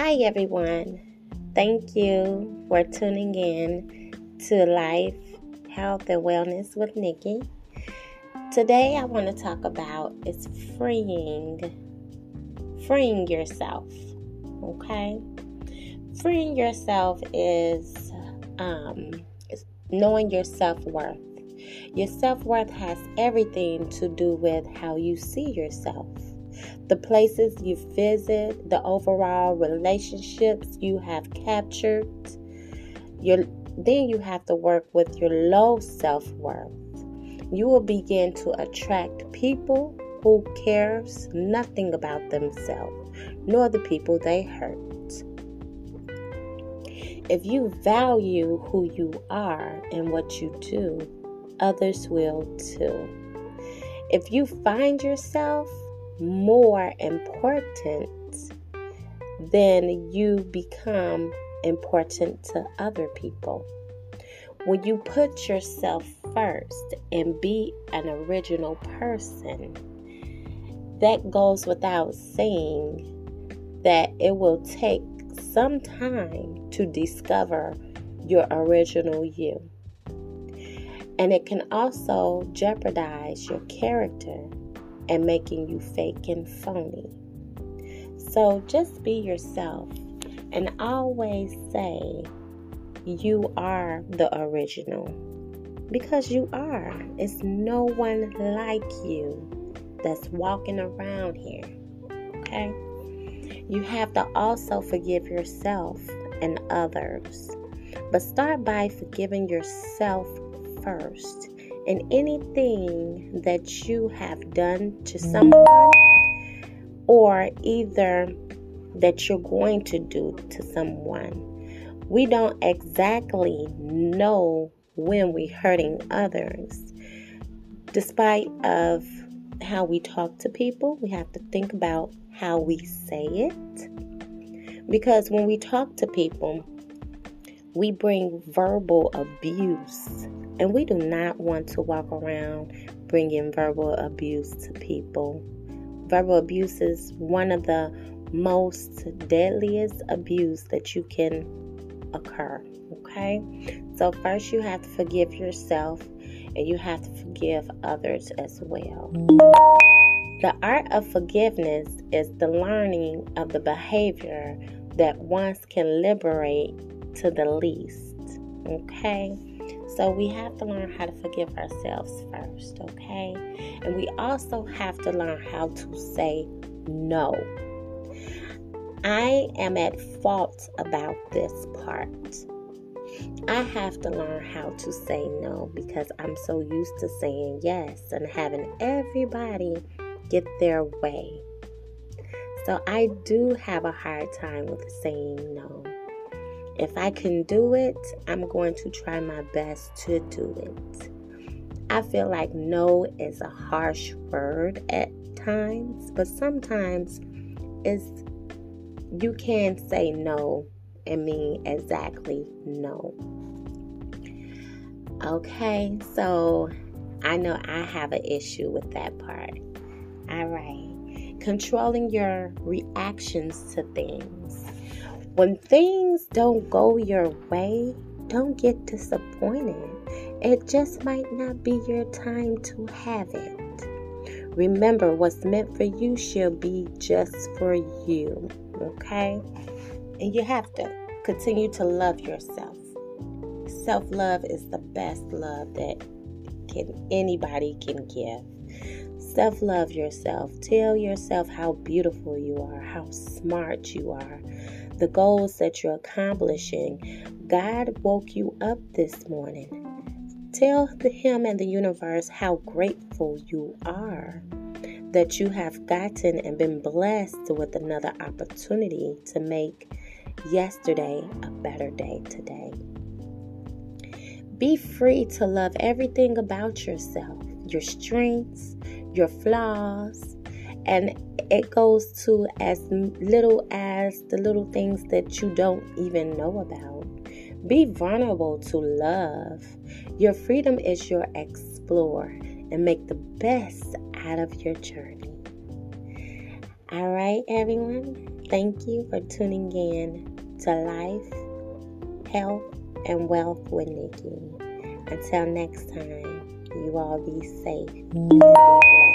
Hi everyone, thank you for tuning in to Life, Health, and Wellness with Nikki. Today I want to talk about is freeing yourself, okay? Freeing yourself is knowing your self-worth. Your self-worth has everything to do with how you see yourself. The places you visit, the overall relationships you have captured. Then you have to work with your low self-worth. You will begin to attract people who cares nothing about themselves, nor the people they hurt. If you value who you are and what you do, others will too. If you find yourself more important, then you become important to other people. When you put yourself first and be an original person, that goes without saying that it will take some time to discover your original you. And it can also jeopardize your character and making you fake and phony. So just be yourself and always say you are the original, because you are. It's no one like you that's walking around here, okay? You have to also forgive yourself and others, but start by forgiving yourself first. And anything that you have done to someone, or either that you're going to do to someone, we don't exactly know when we're hurting others. Despite of how we talk to people, we have to think about how we say it. Because when we talk to people, we bring verbal abuse. And we do not want to walk around bringing verbal abuse to people. Verbal abuse is one of the most deadliest abuse that you can occur, okay? So first you have to forgive yourself, and you have to forgive others as well. The art of forgiveness is the learning of the behavior that once can liberate to the least, okay? So we have to learn how to forgive ourselves first, okay? And we also have to learn how to say no. I am at fault about this part. I have to learn how to say no, because I'm so used to saying yes and having everybody get their way. So I do have a hard time with saying no. If I can do it, I'm going to try my best to do it. I feel like no is a harsh word at times, but sometimes you can say no and mean exactly no. Okay, so I know I have an issue with that part. All right, controlling your reactions to things. When things don't go your way, don't get disappointed. It just might not be your time to have it. Remember, what's meant for you shall be just for you, okay? And you have to continue to love yourself. Self-love is the best love that anybody can give. Self-love yourself. Tell yourself how beautiful you are, how smart you are. The goals that you're accomplishing. God woke you up this morning. Tell Him and the universe how grateful you are that you have gotten and been blessed with another opportunity to make yesterday a better day today. Be free to love everything about yourself, your strengths, your flaws, and it goes to as little as the little things that you don't even know about. Be vulnerable to love. Your freedom is your explore, and make the best out of your journey. All right, everyone. Thank you for tuning in to Life, Health, and Wealth with Nikki. Until next time, you all be safe and be blessed.